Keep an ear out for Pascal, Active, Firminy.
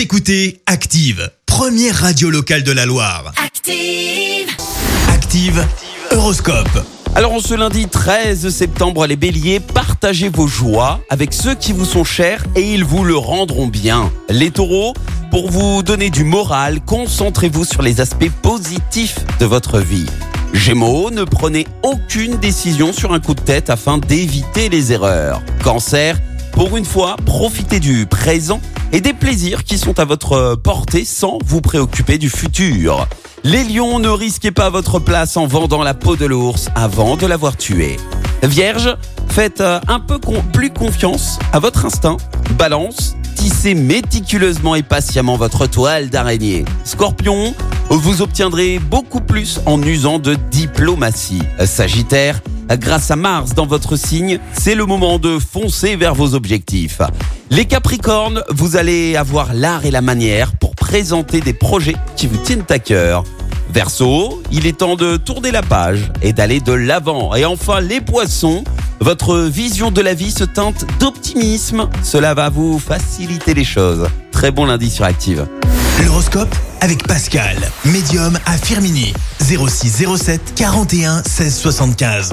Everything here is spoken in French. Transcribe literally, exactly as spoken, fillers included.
Vous écoutez Active, première radio locale de la Loire. Active Active, Horoscope. Alors en ce lundi treize septembre, les béliers, partagez vos joies avec ceux qui vous sont chers et ils vous le rendront bien. Les taureaux, pour vous donner du moral, concentrez-vous sur les aspects positifs de votre vie. Gémeaux, ne prenez aucune décision sur un coup de tête afin d'éviter les erreurs. Cancer, pour une fois, profitez du présent et des plaisirs qui sont à votre portée sans vous préoccuper du futur. Les lions, ne risquez pas votre place en vendant la peau de l'ours avant de l'avoir tué. Vierge, faites un peu con- plus confiance à votre instinct. Balance, tissez méticuleusement et patiemment votre toile d'araignée. Scorpion, vous obtiendrez beaucoup plus en usant de diplomatie. Sagittaire, grâce à Mars dans votre signe, c'est le moment de foncer vers vos objectifs. Les Capricornes, vous allez avoir l'art et la manière pour présenter des projets qui vous tiennent à cœur. Verseau, il est temps de tourner la page et d'aller de l'avant. Et enfin, les Poissons, votre vision de la vie se teinte d'optimisme. Cela va vous faciliter les choses. Très bon lundi sur Active. L'horoscope avec Pascal, médium à Firminy, zéro six zéro sept quarante et un seize soixante-quinze.